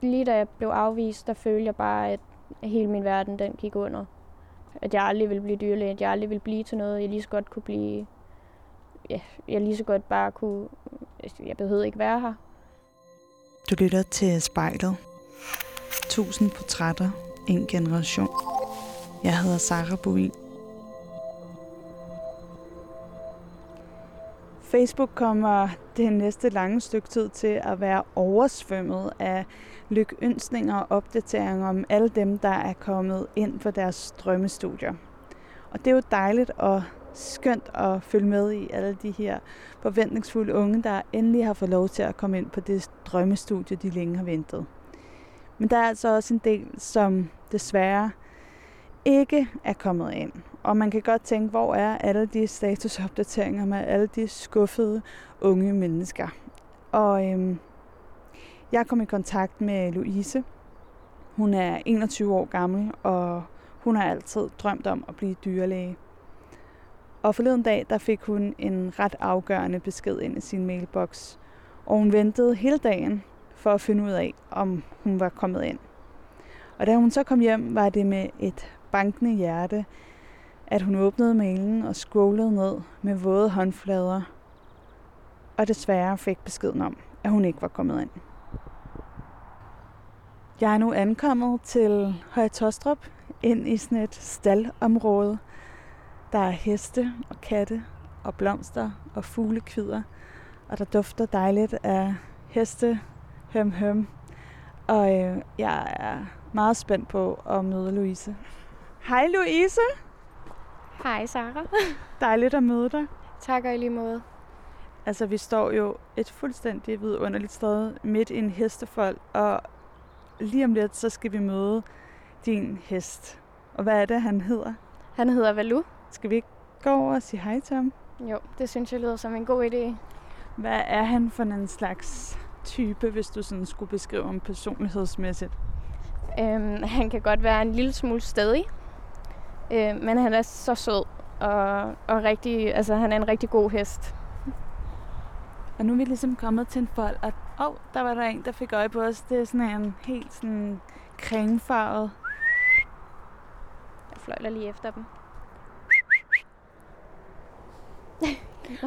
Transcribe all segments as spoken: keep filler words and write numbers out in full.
lige da jeg blev afvist, der følte jeg bare, at hele min verden, den gik under. At jeg aldrig ville blive dyrlæge, at jeg aldrig ville blive til noget, jeg lige så godt kunne blive... Ja, jeg lige så godt bare kunne... Jeg behøvede ikke være her. Du lytter til Spejlet. Tusind portrætter, en generation. Jeg hedder Sarah Bui. Facebook kommer det næste lange stykke tid til at være oversvømmet af lykønskninger og opdateringer om alle dem, der er kommet ind på deres drømmestudier. Og det er jo dejligt og skønt at følge med i alle de her forventningsfulde unge, der endelig har fået lov til at komme ind på det drømmestudie, de længe har ventet. Men der er altså også en del, som desværre ikke er kommet ind. Og man kan godt tænke, hvor er alle de statusopdateringer med alle de skuffede unge mennesker. Og øhm, jeg kom i kontakt med Louise. Hun er enogtyve år gammel, og hun har altid drømt om at blive dyrlæge. Og forleden dag, der fik hun en ret afgørende besked ind i sin mailbox. Og hun ventede hele dagen for at finde ud af, om hun var kommet ind. Og da hun så kom hjem, var det med et bankende hjerte, at hun åbnede mailen og scrollede ned med våde håndflader. Og desværre fik beskeden om, at hun ikke var kommet ind. Jeg er nu ankommet til Høje Taastrup, ind i sådan et staldområde. Der er heste og katte og blomster og fuglekvider, og der dufter dejligt af heste, høm høm. Og øh, jeg er meget spændt på at møde Louise. Hej Louise! Hej Sarah. Dejligt at møde dig. Tak og i lige måde. Altså vi står jo et fuldstændig vidunderligt sted midt i en hestefold, og lige om lidt så skal vi møde din hest. Og hvad er det han hedder? Han hedder Valu. Skal vi ikke gå over og sige hej til ham? Jo, det synes jeg lyder som en god idé. Hvad er han for en slags type, hvis du sådan skulle beskrive ham personlighedsmæssigt? Øhm, han kan godt være en lille smule stædig, øhm, men han er så sød, og, og rigtig, altså, han er en rigtig god hest. Og nu er vi ligesom kommet til en fold, og oh, der var der en, der fik øje på os. Det er sådan en helt sådan cremefarvet. Jeg fløjler lige efter dem.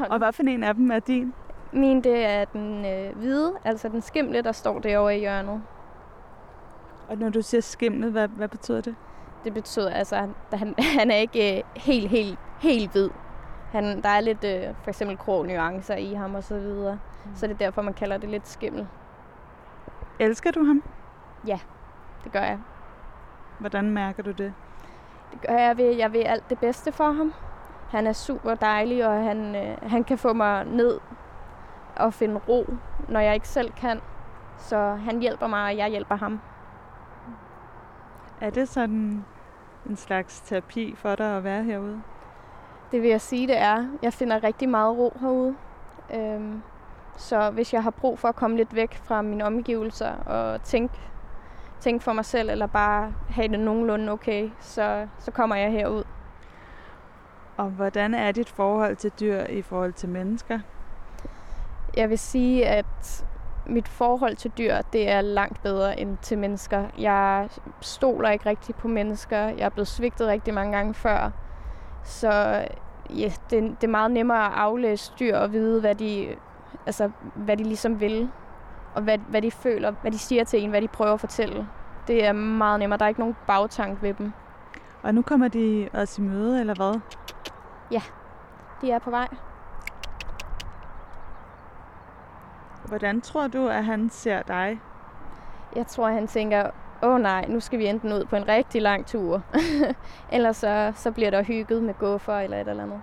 Og hvad for en af dem er din? Min, det er den øh, hvide, altså den skimle, der står derovre i hjørnet. Og når du siger skimlet, hvad, hvad betyder det? Det betyder altså, at han, han er ikke øh, helt, helt, helt hvid. Han, der er lidt øh, for eksempel grå nuancer i ham og så videre. Mm. Så det er derfor, man kalder det lidt skimmel. Elsker du ham? Ja, det gør jeg. Hvordan mærker du det? Det gør jeg ved, jeg ved alt det bedste for ham. Han er super dejlig, og han, øh, han kan få mig ned og finde ro, når jeg ikke selv kan. Så han hjælper mig, og jeg hjælper ham. Er det sådan en slags terapi for dig at være herude? Det vil jeg sige, det er. Jeg finder rigtig meget ro herude. Øhm, så hvis jeg har brug for at komme lidt væk fra mine omgivelser og tænke, tænke for mig selv, eller bare have det nogenlunde okay, så, så kommer jeg herud. Og hvordan er dit forhold til dyr i forhold til mennesker? Jeg vil sige, at mit forhold til dyr, det er langt bedre end til mennesker. Jeg stoler ikke rigtig på mennesker. Jeg er blevet svigtet rigtig mange gange før. Så ja, det, det er meget nemmere at aflæse dyr og vide, hvad de, altså, hvad de ligesom vil. Og hvad, hvad de føler, hvad de siger til en, hvad de prøver at fortælle. Det er meget nemmere. Der er ikke nogen bagtank ved dem. Og nu kommer de også i møde, eller hvad? Ja, de er på vej. Hvordan tror du, at han ser dig? Jeg tror, han tænker, åh nej, nu skal vi enten ud på en rigtig lang tur. eller så, så bliver der hygget med guffer eller et eller andet.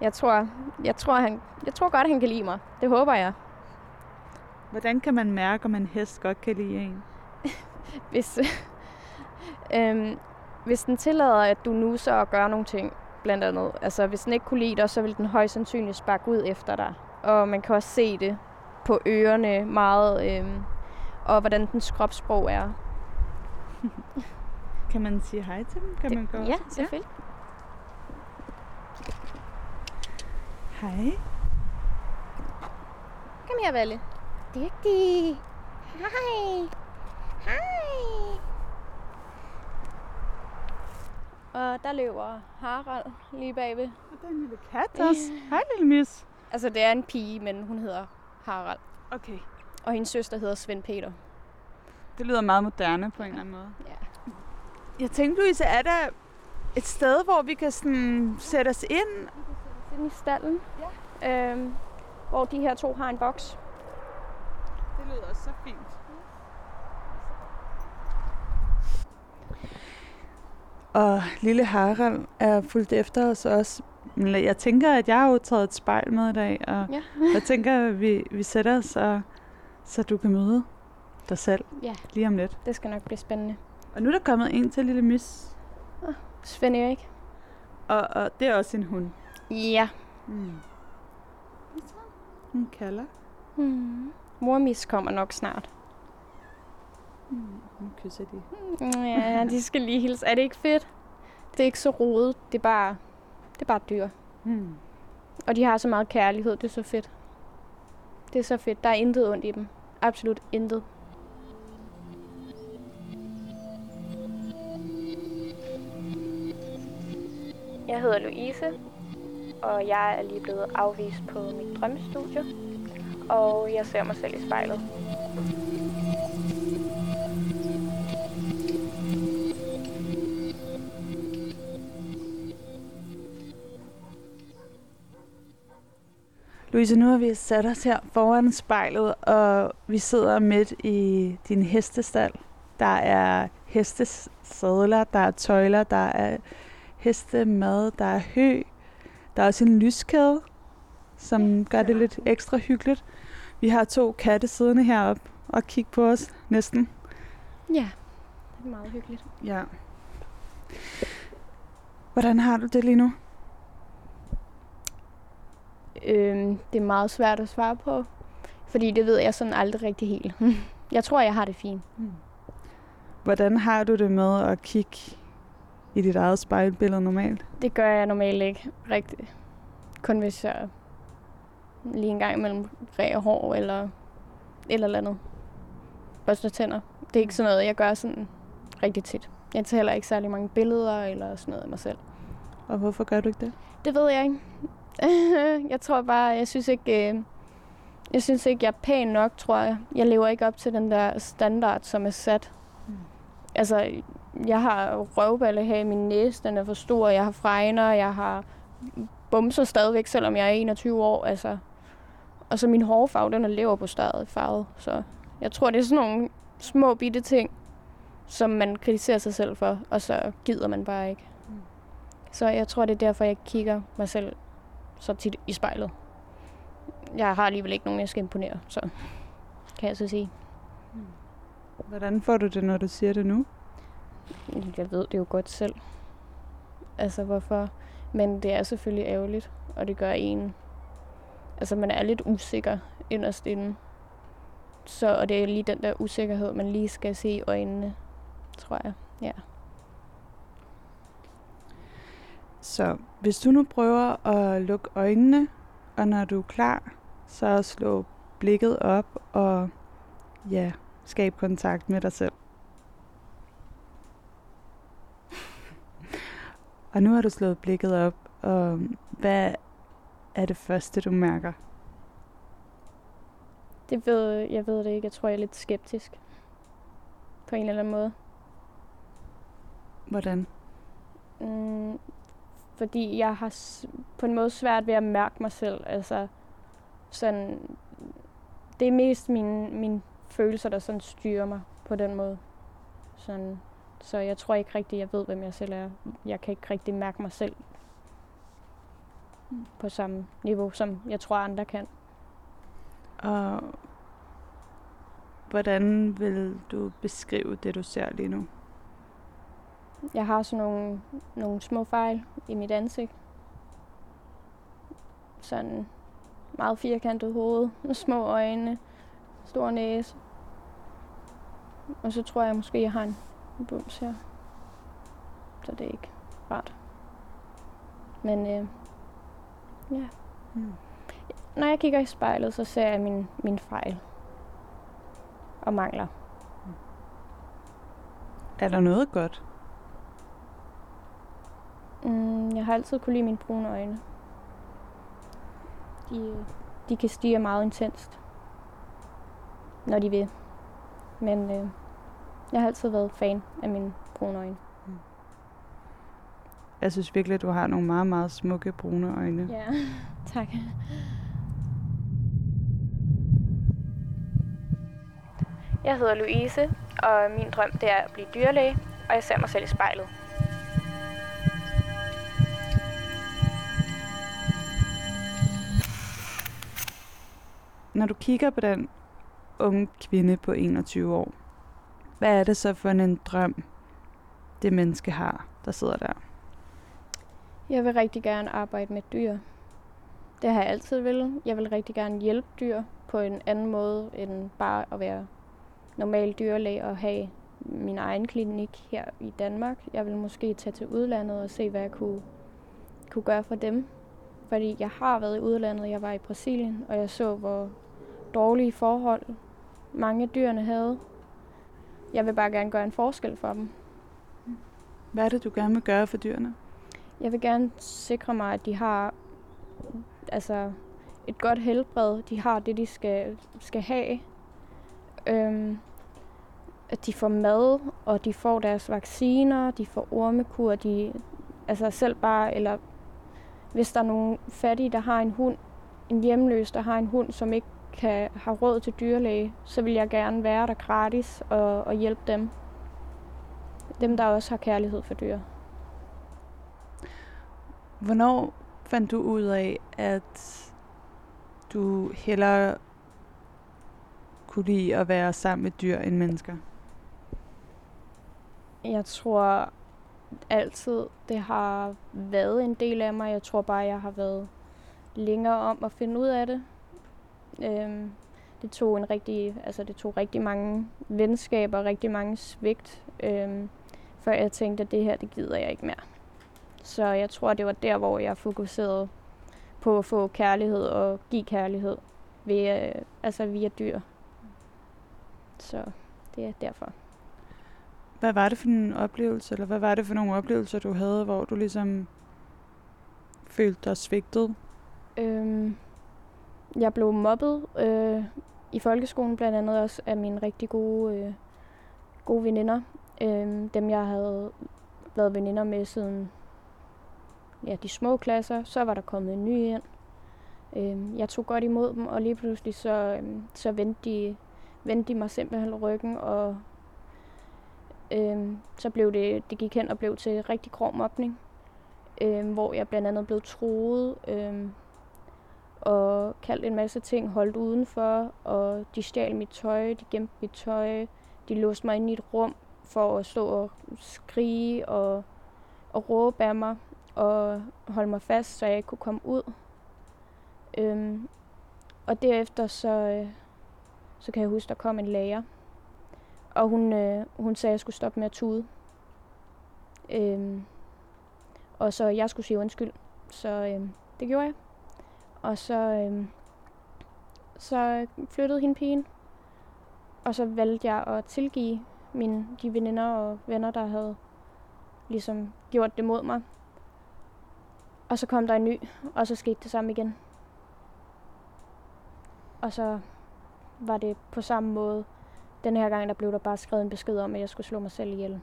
Jeg tror, jeg, tror, han, jeg tror godt, han kan lide mig. Det håber jeg. Hvordan kan man mærke, om en hest godt kan lide en? Hvis, øhm, hvis den tillader, at du nuser og gør nogle ting, blandt andet. Altså, hvis den ikke kunne lide dig, så vil den højst sandsynligt sparke ud efter dig. Og man kan også se det på ørerne meget, øhm, og hvordan dens kropssprog er. Kan man sige hej til dem? Kan det, man gå ja, også? Selvfølgelig. Ja. Hej. Kom her, Valle. Dygtig. Hej. Hej! Og der løber Harald lige bagved. Og der er en lille kat også. Yeah. Hej, lille mis. Altså, det er en pige, men hun hedder Harald. Okay. Og hendes søster hedder Svend Peter. Det lyder meget moderne på en eller anden måde. Ja. Jeg tænkte, Louise, er der et sted, hvor vi kan sådan sætte os ind? Vi kan sætte os ind i stallen, ja. øhm, hvor de her to har en boks. Det lyder også så fint. Og lille Harald er fulgt efter os også. Jeg tænker, at jeg har jo taget et spejl med i dag, og ja. Jeg tænker, at vi, vi sætter os, og, så du kan møde dig selv ja. Lige om lidt. Det skal nok blive spændende. Og nu er der kommet en til, lille mis. Oh, Svend Erik. Og, og det er også en hund. Ja. Mm. Hun kalder. Mm. Mormis kommer nok snart. Mm. Nu kysser de. Ja, de skal lige hilse. Er det ikke fedt? Det er ikke så rodet. Det er bare, det er bare dyr. Mm. Og de har så meget kærlighed. Det er så fedt. Det er så fedt. Der er intet ondt i dem. Absolut intet. Jeg hedder Louise, og jeg er lige blevet afvist på mit drømmestudie, og jeg ser mig selv i spejlet. Louise, nu har vi sat os her foran spejlet, og vi sidder midt i din hestestald. Der er hestesedler, der er tøjler, der er hestemad, der er hø. Der er også en lyskæde, som gør det lidt ekstra hyggeligt. Vi har to katte siddende heroppe og kigger på os næsten. Ja, det er meget hyggeligt. Ja. Hvordan har du det lige nu? Øhm, det er meget svært at svare på, fordi det ved jeg sådan aldrig rigtig helt. Jeg tror, jeg har det fint. Hvordan har du det med at kigge i dit eget spejlbillede normalt? Det gør jeg normalt ikke rigtigt. Kun hvis jeg lige en gang imellem ræger hår eller et eller andet. Børster tænder. Det er ikke sådan noget, jeg gør sådan rigtig tit. Jeg tager heller ikke særlig mange billeder eller sådan noget af mig selv. Og hvorfor gør du ikke det? Det ved jeg ikke. Jeg tror bare, jeg synes ikke, jeg synes ikke, jeg er pæn nok, tror jeg. Jeg lever ikke op til den der standard, som er sat. Mm. Altså, jeg har røvballe her i min næse, den er for stor, jeg har fregner, jeg har bumser stadigvæk, selvom jeg er enogtyve år, altså. Og så min hårfarve, den er leverpostejfarvet farvet, så jeg tror, det er sådan nogle små bitte ting, som man kritiserer sig selv for, og så gider man bare ikke. Mm. Så jeg tror, det er derfor, jeg kigger mig selv så tit i spejlet. Jeg har alligevel ikke nogen, jeg skal imponere, så kan jeg så sige. Hvordan får du det, når du siger det nu? Jeg ved det jo godt selv. Altså, hvorfor? Men det er selvfølgelig ærgerligt, og det gør en. Altså, man er lidt usikker inderst inde. Så, og det er lige den der usikkerhed, man lige skal se i øjnene, tror jeg. Ja. Så hvis du nu prøver at lukke øjnene, og når du er klar, så slå blikket op og ja, skab kontakt med dig selv. Og nu har du slået blikket op, og hvad er det første, du mærker? Det ved, jeg ved det ikke. Jeg tror, jeg er lidt skeptisk på en eller anden måde. Hvordan? Mm. Fordi jeg har på en måde svært ved at mærke mig selv. Altså, sådan, det er mest mine, mine følelser, der sådan styrer mig på den måde. Sådan, så jeg tror ikke rigtigt, jeg ved, hvem jeg selv er. Jeg kan ikke rigtig mærke mig selv på samme niveau, som jeg tror, andre kan. Og hvordan vil du beskrive det, du ser lige nu? Jeg har sådan nogle, nogle små fejl i mit ansigt. Sådan meget firkantet hoved, små øjne, stor næse. Og så tror jeg måske, jeg har en bums her. Så det er ikke rart. Men øh, ja. Mm. Når jeg kigger i spejlet, så ser jeg min, min fejl. Og mangler. Er der noget godt? Mm, jeg har altid kunne lide mine brune øjne. De, de kan stige meget intenst, når de vil. Men øh, jeg har altid været fan af mine brune øjne. Jeg synes virkelig, at du har nogle meget, meget smukke brune øjne. Ja, tak. Jeg hedder Louise, og min drøm det er at blive dyrlæge, og jeg ser mig selv i spejlet. Når du kigger på den unge kvinde på enogtyve år, hvad er det så for en drøm, det menneske har, der sidder der? Jeg vil rigtig gerne arbejde med dyr. Det har jeg altid ville. Jeg vil rigtig gerne hjælpe dyr på en anden måde, end bare at være normal dyrlæge og have min egen klinik her i Danmark. Jeg vil måske tage til udlandet og se, hvad jeg kunne, kunne gøre for dem. Fordi jeg har været i udlandet. Jeg var i Brasilien, og jeg så, hvor dårlige forhold mange af dyrene havde. Jeg vil bare gerne gøre en forskel for dem. Hvad er det, du gerne vil gøre for dyrene? Jeg vil gerne sikre mig, at de har altså, et godt helbred. De har det, de skal, skal have. Øhm, at de får mad, og de får deres vacciner, de får ormekur. De, altså selv bare, eller hvis der er nogle fattige, der har en hund, en hjemløs, der har en hund, som ikke kan have råd til dyrlæge, så vil jeg gerne være der gratis og, og hjælpe dem. Dem, der også har kærlighed for dyr. Hvornår fandt du ud af, at du hellere kunne lide at være sammen med dyr end mennesker? Jeg tror altid, det har været en del af mig. Jeg tror bare, jeg har været længere om at finde ud af det. Øhm, det tog en rigtig, altså det tog rigtig mange venskaber, rigtig mange svigt, øhm, før jeg tænkte, at det her, det gider jeg ikke mere. Så jeg tror, det var der, hvor jeg fokuserede på at få kærlighed og give kærlighed ved, øh, altså via dyr. Så det er derfor. Hvad var det for en oplevelse, eller hvad var det for nogle oplevelser, du havde, hvor du ligesom følte dig svigtet? Øhm, jeg blev mobbet øh, i folkeskolen, blandt andet også af mine rigtig gode, øh, gode veninder. Øh, dem, jeg havde været veninder med siden... Ja, de små klasser, så var der kommet en ny ind. Øh, jeg tog godt imod dem, og lige pludselig så, øh, så vendte, de, vendte de mig simpelthen ryggen, og øh, så blev det, det gik hen og blev til rigtig grov mobning, øh, hvor jeg blandt andet blev truet, øh, og kaldt en masse ting, holdt udenfor, og de stjal mit tøj, de gemte mit tøj, de låste mig ind i et rum for at stå og skrige og, og råbe af mig. Og holde mig fast, så jeg ikke kunne komme ud. Øhm, og derefter, så, øh, så kan jeg huske, der kom en lærer. Og hun, øh, hun sagde, at jeg skulle stoppe med at tude. Øhm, og så jeg skulle sige undskyld. Så øh, det gjorde jeg. Og så, øh, så flyttede hende pigen. Og så valgte jeg at tilgive mine, de veninder og venner, der havde ligesom gjort det mod mig. Og så kom der en ny, og så skete det samme igen. Og så var det på samme måde. Den her gang, der blev der bare skrevet en besked om, at jeg skulle slå mig selv ihjel.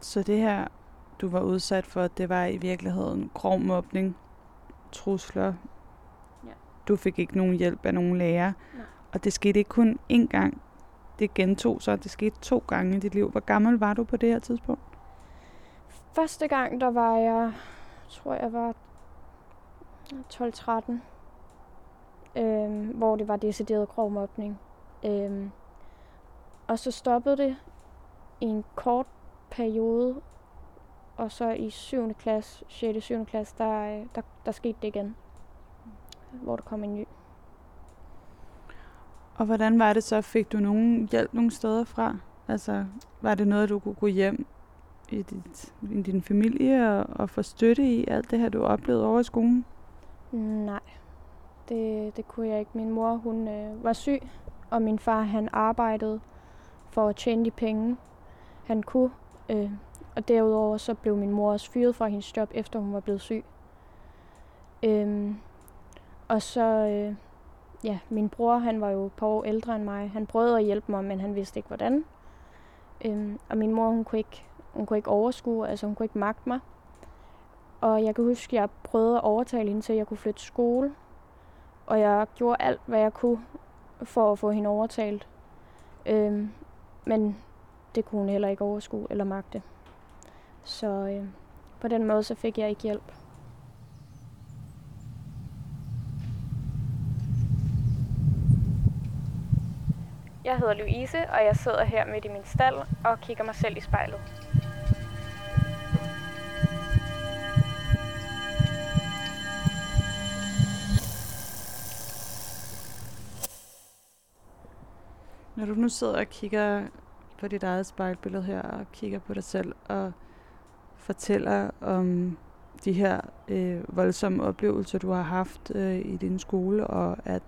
Så det her, du var udsat for, det var i virkeligheden grov mobning, trusler. Ja. Du fik ikke nogen hjælp af nogen lærer. Nej. Og det skete ikke kun én gang. Det gentog sig, det skete to gange i dit liv. Hvor gammel var du på det her tidspunkt? Første gang, der var jeg, tror jeg var tolv tretten, øhm, hvor det var decideret grov mobning. Øhm, og så stoppede det i en kort periode, og så i syvende klasse, sjette syvende klasse, der, der, der skete det igen, hvor der kom en ny. Og hvordan var det så? Fik du nogen hjælp nogle steder fra? Altså, var det noget, du kunne gå hjem I, dit, i din familie og, og få støtte i alt det her, du oplevede over i skolen? Nej, det, det kunne jeg ikke. Min mor, hun øh, var syg, og min far, han arbejdede for at tjene de penge, han kunne. Øh, og derudover så blev min mor også fyret fra hendes job, efter hun var blevet syg. Øh, og så, øh, ja, min bror, han var jo et par år ældre end mig. Han prøvede at hjælpe mig, men han vidste ikke hvordan. Øh, og min mor, hun kunne ikke, hun kunne ikke overskue, altså hun kunne ikke magte mig. Og jeg kan huske, jeg prøvede at overtale hende til, at jeg kunne flytte skole. Og jeg gjorde alt, hvad jeg kunne for at få hende overtalt. Øhm, men det kunne hun heller ikke overskue eller magte. Så øhm, på den måde så fik jeg ikke hjælp. Jeg hedder Louise, og jeg sidder her midt i min stald og kigger mig selv i spejlet. Når du nu sidder og kigger på dit eget spejlbillede her, og kigger på dig selv, og fortæller om de her øh, voldsomme oplevelser, du har haft øh, i din skole, og at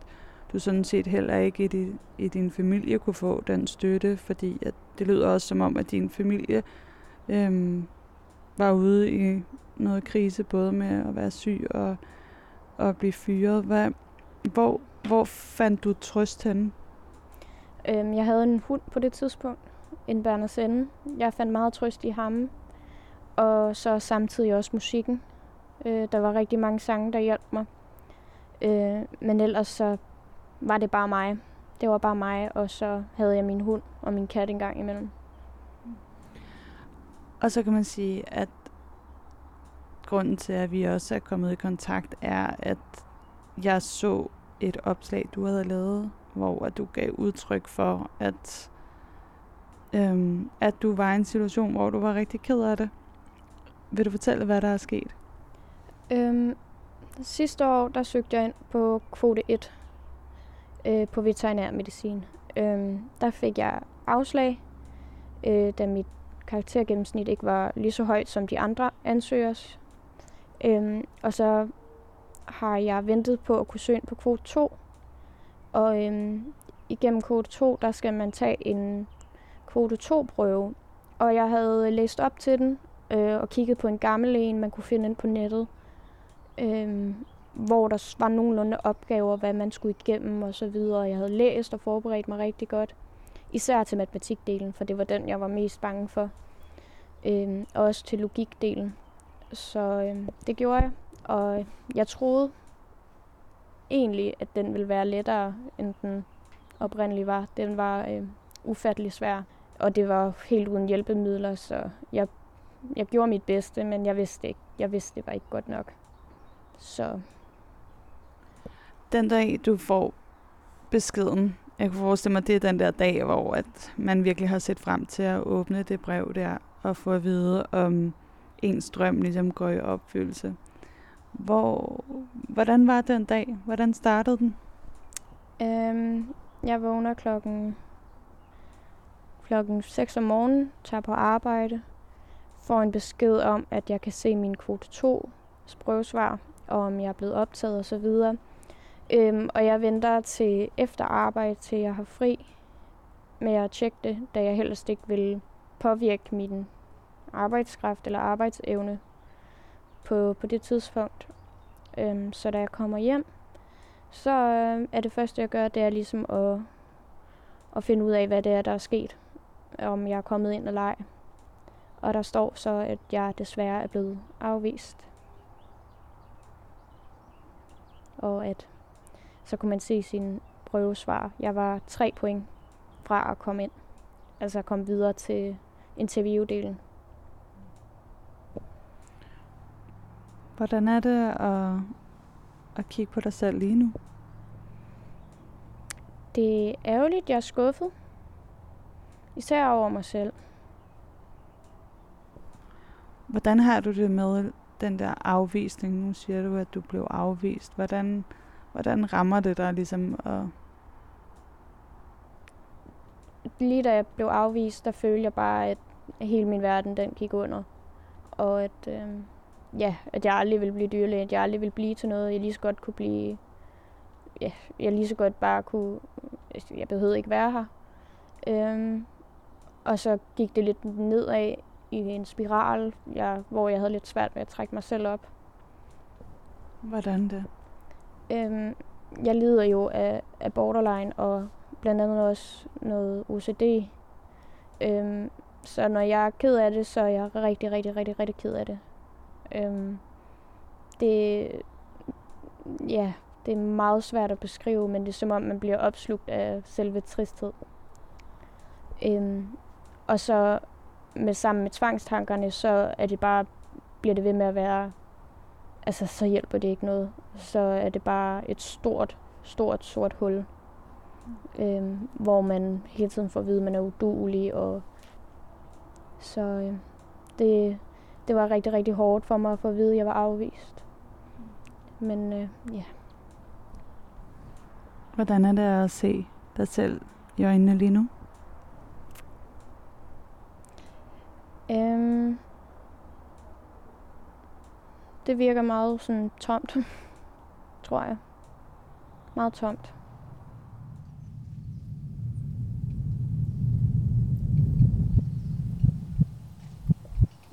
du sådan set heller ikke i, di, i din familie kunne få den støtte, fordi at det lyder også som om, at din familie øh, var ude i noget krise, både med at være syg og, og blive fyret. Hvad, hvor, hvor fandt du trøst henne? Jeg havde en hund på det tidspunkt, en bernersenne. Jeg fandt meget trøst i ham, og så samtidig også musikken. Der var rigtig mange sange, der hjalp mig. Men ellers så var det bare mig. Det var bare mig, og så havde jeg min hund og min kat en gang imellem. Og så kan man sige, at grunden til, at vi også er kommet i kontakt, er, at jeg så et opslag, du havde lavet, hvor du gav udtryk for, at, øhm, at du var i en situation, hvor du var rigtig ked af det. Vil du fortælle, hvad der er sket? Øhm, sidste år, der søgte jeg ind på kvote et øh, på veterinærmedicin. Øhm, der fik jeg afslag, øh, da mit karaktergennemsnit ikke var lige så højt som de andre ansøgers. Øhm, og så har jeg ventet på at kunne søge ind på kvote to. Og øhm, igennem kvote to, der skal man tage en kvote to-prøve. Og jeg havde læst op til den øh, og kigget på en gammel en, man kunne finde ind på nettet. Øh, hvor der var nogenlunde opgaver, hvad man skulle igennem og så videre. Jeg havde læst og forberedt mig rigtig godt. Især til matematikdelen, for det var den, jeg var mest bange for. Øh, også til logikdelen. Så øh, det gjorde jeg. Og jeg troede egentlig, at den ville være lettere, end den oprindeligt var. Den var øh, ufattelig svær, og det var helt uden hjælpemidler, så jeg, jeg gjorde mit bedste, men jeg vidste ikke. Jeg vidste, det var ikke godt nok. Så den dag, du får beskeden, jeg kunne forestille mig, det er den der dag, hvor at man virkelig har set frem til at åbne det brev der, og få at vide, om ens drøm ligesom går i opfyldelse. Hvor, hvordan var den dag? Hvordan startede den? Øhm, jeg vågner klokken, klokken seks om morgenen, tager på arbejde, får en besked om, at jeg kan se min kvote to prøvesvar, og om jeg er blevet optaget osv. Øhm, og jeg venter til efter arbejde, til jeg har fri med at tjekke det, da jeg helst ikke vil påvirke min arbejdskraft eller arbejdsevne På, på det tidspunkt. Øhm, så da jeg kommer hjem, så øh, er det første, jeg gør, det er ligesom at, at finde ud af, hvad det er, der er sket. Om jeg er kommet ind eller ej. Og der står så, at jeg desværre er blevet afvist. Og at så kunne man se sine prøvesvar. Jeg var tre point fra at komme ind. Altså at komme videre til interviewdelen. Hvordan er det at, at kigge på dig selv lige nu? Det er ærgerligt, jeg er skuffet. Især over mig selv. Hvordan har du det med den der afvisning? Nu siger du, at du blev afvist. Hvordan, hvordan rammer det dig ligesom? At lige da jeg blev afvist, der følte jeg bare, at hele min verden den gik under. Og at Øh ja, at jeg aldrig ville blive dyrlæge, at jeg aldrig ville blive til noget, jeg lige så godt kunne blive, ja, jeg lige så godt bare kunne, jeg behøvede ikke være her. Øhm, Og så gik det lidt nedad i en spiral, jeg, hvor jeg havde lidt svært ved at trække mig selv op. Hvordan det? Øhm, jeg lider jo af, af borderline og blandt andet også noget O C D. Øhm, så når jeg er ked af det, så er jeg rigtig, rigtig, rigtig, rigtig ked af det. Øhm, det, ja, det er meget svært at beskrive, men det er som om, man bliver opslugt af selve tristhed. Øhm, og så med sammen med tvangstankerne, så er det bare, bliver det ved med at være, altså så hjælper det ikke noget. Så er det bare et stort, stort sort hul, øhm, hvor man hele tiden får at vide, at man er uduelig. Og så øhm, det, det var rigtig, rigtig hårdt for mig at få at vide, at jeg var afvist. Men øh, ja. Hvordan er det at se dig selv i øjnene lige nu? Um, det virker meget sådan tomt, tror jeg. Meget tomt.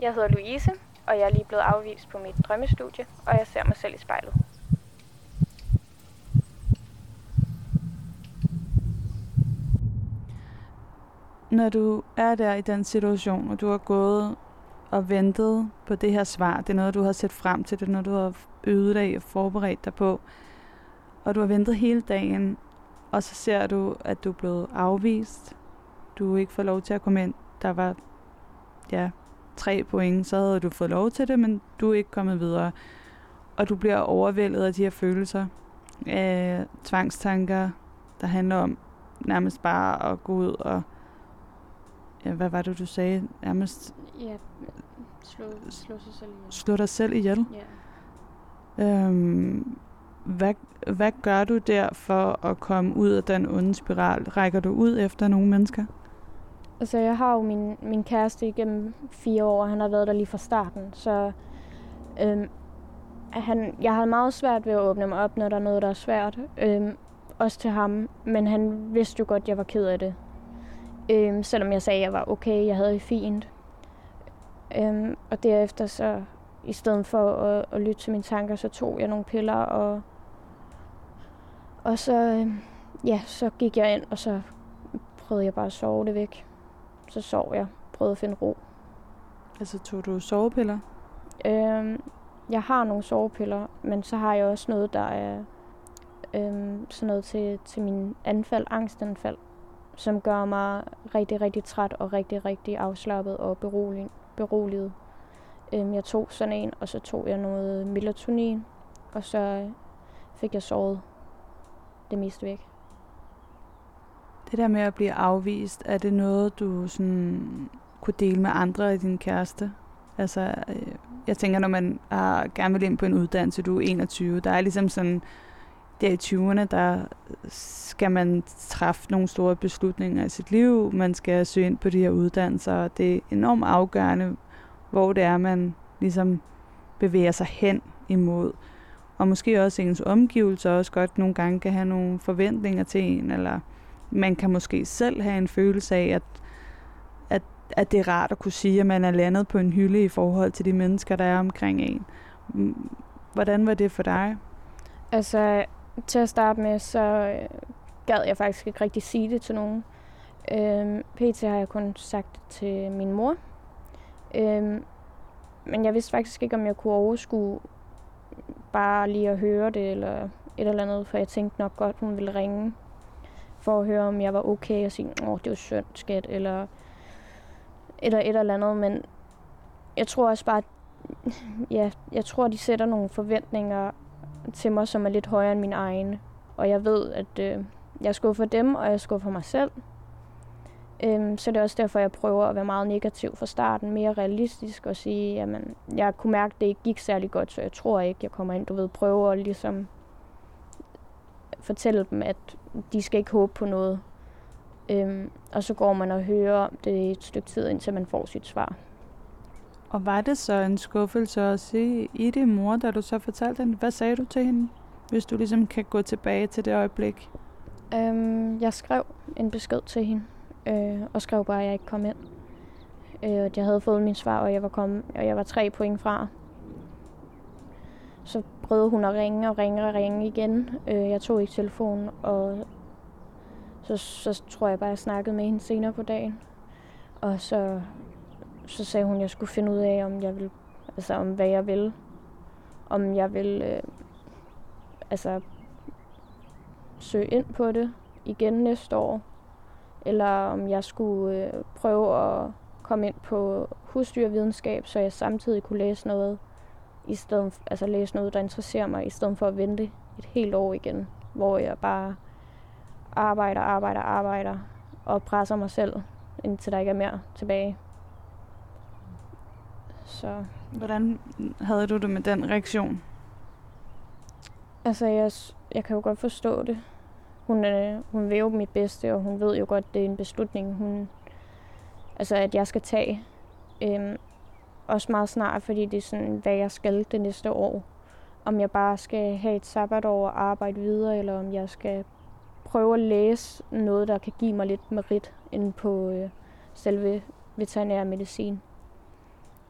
Jeg hedder Louise, og jeg er lige blevet afvist på mit drømmestudie, og jeg ser mig selv i spejlet. Når du er der i den situation, og du har gået og ventet på det her svar, det er noget, du har set frem til, det er noget, du har øvet dig og forberedt dig på, og du har ventet hele dagen, og så ser du, at du er blevet afvist, du ikke får lov til at komme ind, der var ja, tre point, så havde du fået lov til det, men du er ikke kommet videre, og du bliver overvældet af de her følelser, af tvangstanker, der handler om nærmest bare at gå ud og ja, hvad var det, du sagde? Nærmest ja, slå, slå sig selv ihjel. Slå dig selv ihjel? Ja. Øhm, hvad, hvad gør du der for at komme ud af den onde spiral? Rækker du ud efter nogle mennesker? Altså, jeg har jo min, min kæreste igennem fire år, og han har været der lige fra starten. Så øhm, han, jeg har meget svært ved at åbne mig op, når der er noget, der er svært. Øhm, også til ham, men han vidste jo godt, at jeg var ked af det. Øhm, selvom jeg sagde, at jeg var okay, jeg havde det fint. Øhm, og derefter så, i stedet for at, at lytte til mine tanker, så tog jeg nogle piller, og, og så, øhm, ja, så gik jeg ind, og så prøvede jeg bare at sove det væk. Så sov jeg, prøvede at finde ro. Altså tog du sovepiller? Øhm, jeg har nogle sovepiller, men så har jeg også noget, der er øhm, sådan noget til, til min anfald, angstanfald, som gør mig rigtig, rigtig træt og rigtig, rigtig afslappet og beroliget. Jeg tog sådan en, og så tog jeg noget melatonin, og så fik jeg sovet det meste væk. Det der med at blive afvist, er det noget, du sådan kunne dele med andre i din kæreste? Altså, jeg tænker, når man er gerne vil ind på en uddannelse, du er enogtyve, der er ligesom sådan... Der i tyverne, der skal man træffe nogle store beslutninger i sit liv. Man skal søge ind på de her uddannelser, og det er enormt afgørende, hvor det er, man ligesom bevæger sig hen imod. Og måske også ens omgivelser også godt nogle gange kan have nogle forventninger til en, eller man kan måske selv have en følelse af, at, at, at det er rart at kunne sige, at man er landet på en hylde i forhold til de mennesker, der er omkring en. Hvordan var det for dig? Altså, til at starte med, så gad jeg faktisk ikke rigtig sige det til nogen. Øhm, P T har jeg kun sagt det til min mor. Øhm, men jeg vidste faktisk ikke, om jeg kunne overskue bare lige at høre det eller et eller andet, for jeg tænkte nok godt, hun ville ringe for at høre, om jeg var okay og sige, åh, det var synd, skat, eller et, et eller andet. Men jeg tror også bare, ja, jeg tror, de sætter nogle forventninger til mig, som er lidt højere end min egen. Og jeg ved, at øh, jeg skuffer dem, og jeg skuffer mig selv. Øhm, så det er også derfor, jeg prøver at være meget negativ fra starten, mere realistisk og sige, jamen, jeg kunne mærke, at det ikke gik særlig godt, så jeg tror ikke, jeg kommer ind. Du ved, prøver at ligesom fortælle dem, at de skal ikke håbe på noget. Øhm, og så går man og hører om det et stykke tid, indtil man får sit svar. Og var det så en skuffelse at se i det, mor, da du så fortalte hende? Hvad sagde du til hende, hvis du ligesom kan gå tilbage til det øjeblik? Øhm, jeg skrev en besked til hende, øh, og skrev bare, at jeg ikke kom ind. Øh, at jeg havde fået min svar, og jeg var kommet, og jeg var tre point fra. Så prøvede hun at ringe og ringe og ringe igen. Øh, jeg tog ikke telefonen, og så, så tror jeg bare, at jeg snakkede med hende senere på dagen. Og så, så sagde hun, at jeg skulle finde ud af, om jeg ville, altså om hvad jeg ville. Om jeg ville øh, altså, søge ind på det igen næste år. Eller om jeg skulle øh, prøve at komme ind på husdyrvidenskab, så jeg samtidig kunne læse noget, i stedet, altså læse noget, der interesserer mig, i stedet for at vente et helt år igen, hvor jeg bare arbejder, arbejder, arbejder og presser mig selv, indtil der ikke er mere tilbage. Så. Hvordan havde du det med den reaktion? Altså, jeg, jeg kan jo godt forstå det. Hun, øh, hun vil jo mit bedste, og hun ved jo godt, det er en beslutning, hun, altså, at jeg skal tage. Øhm, også meget snart, fordi det er sådan, hvad jeg skal det næste år. Om jeg bare skal have et sabbatår og arbejde videre, eller om jeg skal prøve at læse noget, der kan give mig lidt merit inde på øh, selve veterinær medicin.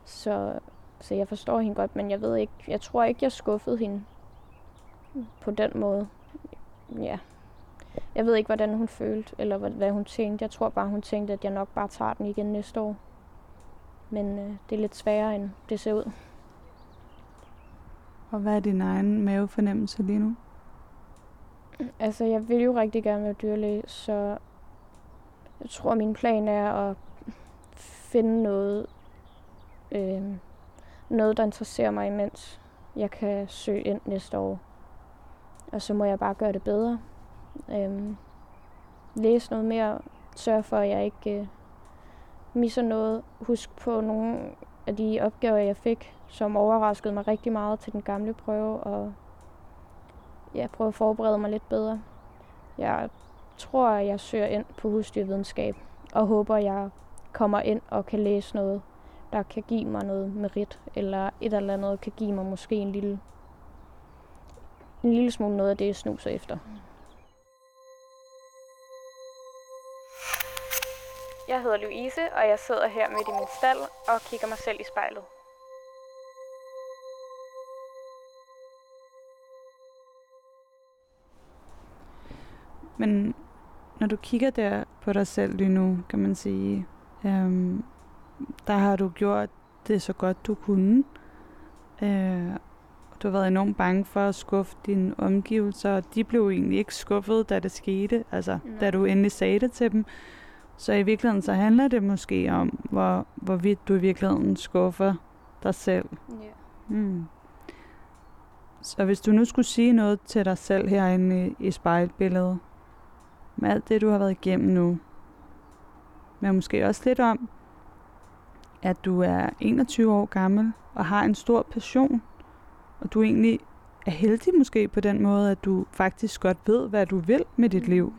Så, så jeg forstår hende godt, men jeg ved ikke, jeg tror ikke, jeg skuffede hende på den måde. Ja. Jeg ved ikke, hvordan hun følte, eller hvad hun tænkte. Jeg tror bare, hun tænkte, at jeg nok bare tager den igen næste år. Men øh, det er lidt sværere, end det ser ud. Og hvad er din egen mavefornemmelse lige nu? Altså, jeg vil jo rigtig gerne være dyrlæge, så jeg tror, min plan er at finde noget, øh, noget, der interesserer mig, imens jeg kan søge ind næste år. Og så må jeg bare gøre det bedre. Øh, læse noget mere, sørge for, at jeg ikke øh, misser noget. Husk på nogle af de opgaver, jeg fik, som overraskede mig rigtig meget til den gamle prøve, og ja, prøve at forberede mig lidt bedre. Jeg tror, at jeg søger ind på husdyrvidenskab, og håber, at jeg kommer ind og kan læse noget, der kan give mig noget merit, eller et eller andet kan give mig måske en lille, en lille smule noget af det, jeg snuser efter. Jeg hedder Louise, og jeg sidder her midt i min stald og kigger mig selv i spejlet. Men når du kigger der på dig selv lige nu, kan man sige, øhm, der har du gjort det så godt du kunne. Øh, du har været enormt bange for at skuffe dine omgivelser, og de blev egentlig ikke skuffet, da det skete, altså Nej. Da du endelig sagde det til dem. Så i virkeligheden så handler det måske om, hvor, hvorvidt du i virkeligheden skuffer dig selv. Yeah. Mm. Så hvis du nu skulle sige noget til dig selv herinde i, i spejlbilledet, med alt det, du har været igennem nu, men måske også lidt om, at du er enogtyve år gammel og har en stor passion, og du egentlig er heldig måske på den måde, at du faktisk godt ved, hvad du vil med dit mm. liv.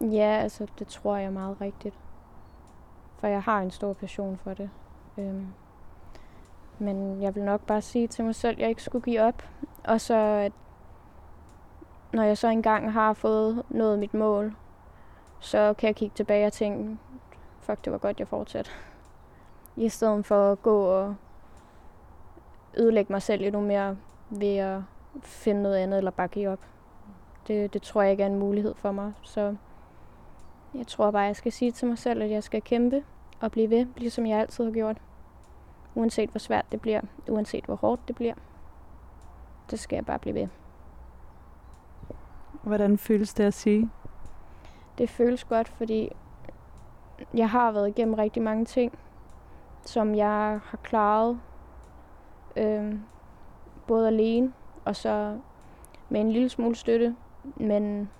Ja, altså det tror jeg meget rigtigt. For jeg har en stor passion for det. Øhm. Men jeg vil nok bare sige til mig selv, at jeg ikke skulle give op. Og så, at når jeg så engang har fået nået mit mål, så kan jeg kigge tilbage og tænke, fuck, det var godt, jeg fortsatte. I stedet for at gå og ødelægge mig selv endnu mere ved at finde noget andet eller bare give op. Det, det tror jeg ikke er en mulighed for mig, så jeg tror bare, jeg skal sige til mig selv, at jeg skal kæmpe og blive ved, ligesom jeg altid har gjort. Uanset hvor svært det bliver, uanset hvor hårdt det bliver, det skal jeg bare blive ved. Hvordan føles det at sige? Det føles godt, fordi jeg har været igennem rigtig mange ting, som jeg har klaret, øh, både alene og så med en lille smule støtte, men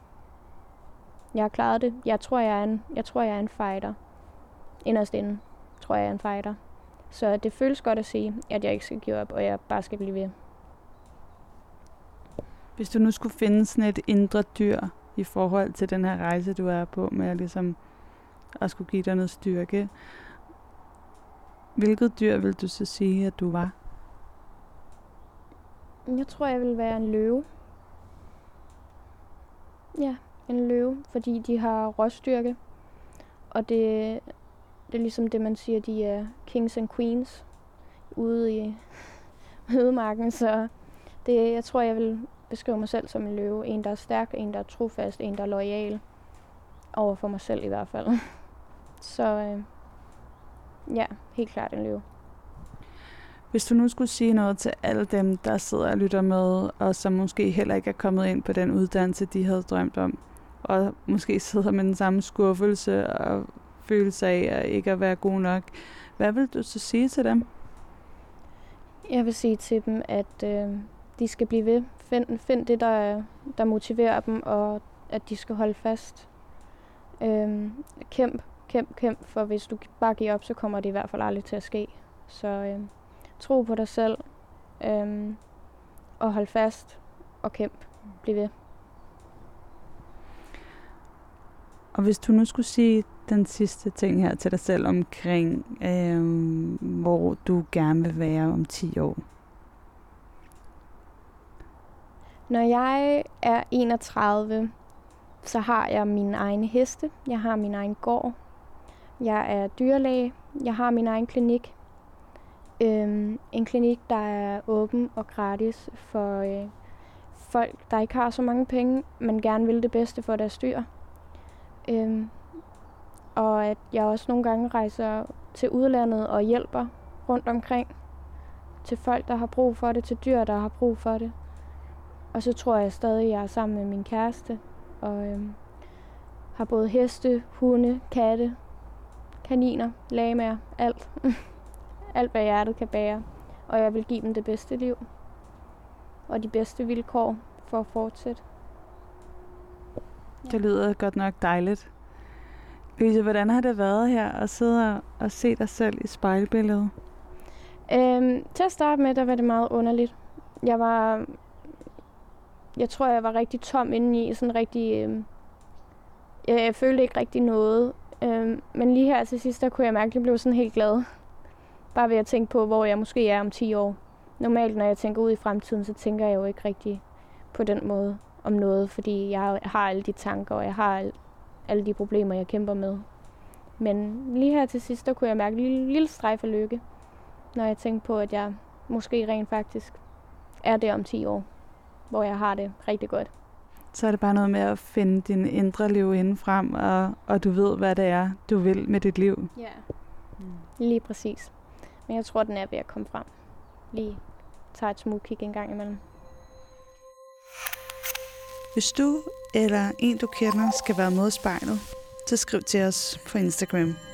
jeg har klaret det. Jeg tror, jeg er en, jeg tror, jeg er en fighter. Inderst inde tror jeg, jeg er en fighter. Så det føles godt at sige, at jeg ikke skal give op, og jeg bare skal blive ved. Hvis du nu skulle finde sådan et indre dyr i forhold til den her rejse, du er på, med at, ligesom at skulle give dig noget styrke, hvilket dyr vil du så sige, at du var? Jeg tror, jeg vil være en løve. Ja, en løve, fordi de har råstyrke. Og det, det er ligesom det, man siger, de er kings and queens ude i ødemarken. Så det, jeg tror, jeg vil beskrive mig selv som en løve. En, der er stærk, en, der er trofast, en, der er loyal. Over for mig selv i hvert fald. Så øh, ja, helt klart en løve. Hvis du nu skulle sige noget til alle dem, der sidder og lytter med, og som måske heller ikke er kommet ind på den uddannelse, de havde drømt om, og måske sidder med den samme skuffelse og følelse af ikke at være god nok, hvad vil du så sige til dem? Jeg vil sige til dem, at øh, de skal blive ved. Find, find det, der, der motiverer dem, og at de skal holde fast. Øh, kæmp, kæmp, kæmp, for hvis du bare giver op, så kommer det i hvert fald aldrig til at ske. Så øh, tro på dig selv, øh, og hold fast, og kæmp. Bliv ved. Og hvis du nu skulle sige den sidste ting her til dig selv omkring, øh, hvor du gerne vil være om ti år. Når jeg er enogtredive, så har jeg mine egne heste. Jeg har min egen gård. Jeg er dyrlæge. Jeg har min egen klinik. Øh, en klinik, der er åben og gratis for øh, folk, der ikke har så mange penge, men gerne vil det bedste for deres dyr. Øhm, og at jeg også nogle gange rejser til udlandet og hjælper rundt omkring til folk, der har brug for det, til dyr, der har brug for det. Og så tror jeg stadig, at jeg er sammen med min kæreste og øhm, har både heste, hunde, katte, kaniner, lamaer, alt. Alt hvad hjertet kan bære. Og jeg vil give dem det bedste liv og de bedste vilkår for at fortsætte. Det lyder godt nok dejligt. Louise, hvordan har det været her at sidde og se dig selv i spejlbilledet? Øhm, til at starte med, der var det meget underligt. Jeg var... Jeg tror, jeg var rigtig tom indeni. Sådan rigtig... Øhm, jeg, jeg følte ikke rigtig noget. Øhm, men lige her til sidst, der kunne jeg mærke, at jeg blev sådan helt glad. Bare ved at tænke på, hvor jeg måske er om ti år. Normalt, når jeg tænker ud i fremtiden, så tænker jeg jo ikke rigtig på den måde om noget, fordi jeg har alle de tanker, og jeg har alle de problemer, jeg kæmper med. Men lige her til sidst, der kunne jeg mærke en lille, lille strejf af lykke, når jeg tænkte på, at jeg måske rent faktisk er der om ti år, hvor jeg har det rigtig godt. Så er det bare noget med at finde din indre liv inden frem, og, og du ved, hvad det er, du vil med dit liv. Ja, lige præcis. Men jeg tror, den er ved at komme frem. Lige tager et smug kig en gang imellem. Hvis du eller en, du kender, skal være med i spejlet, så skriv til os på Instagram.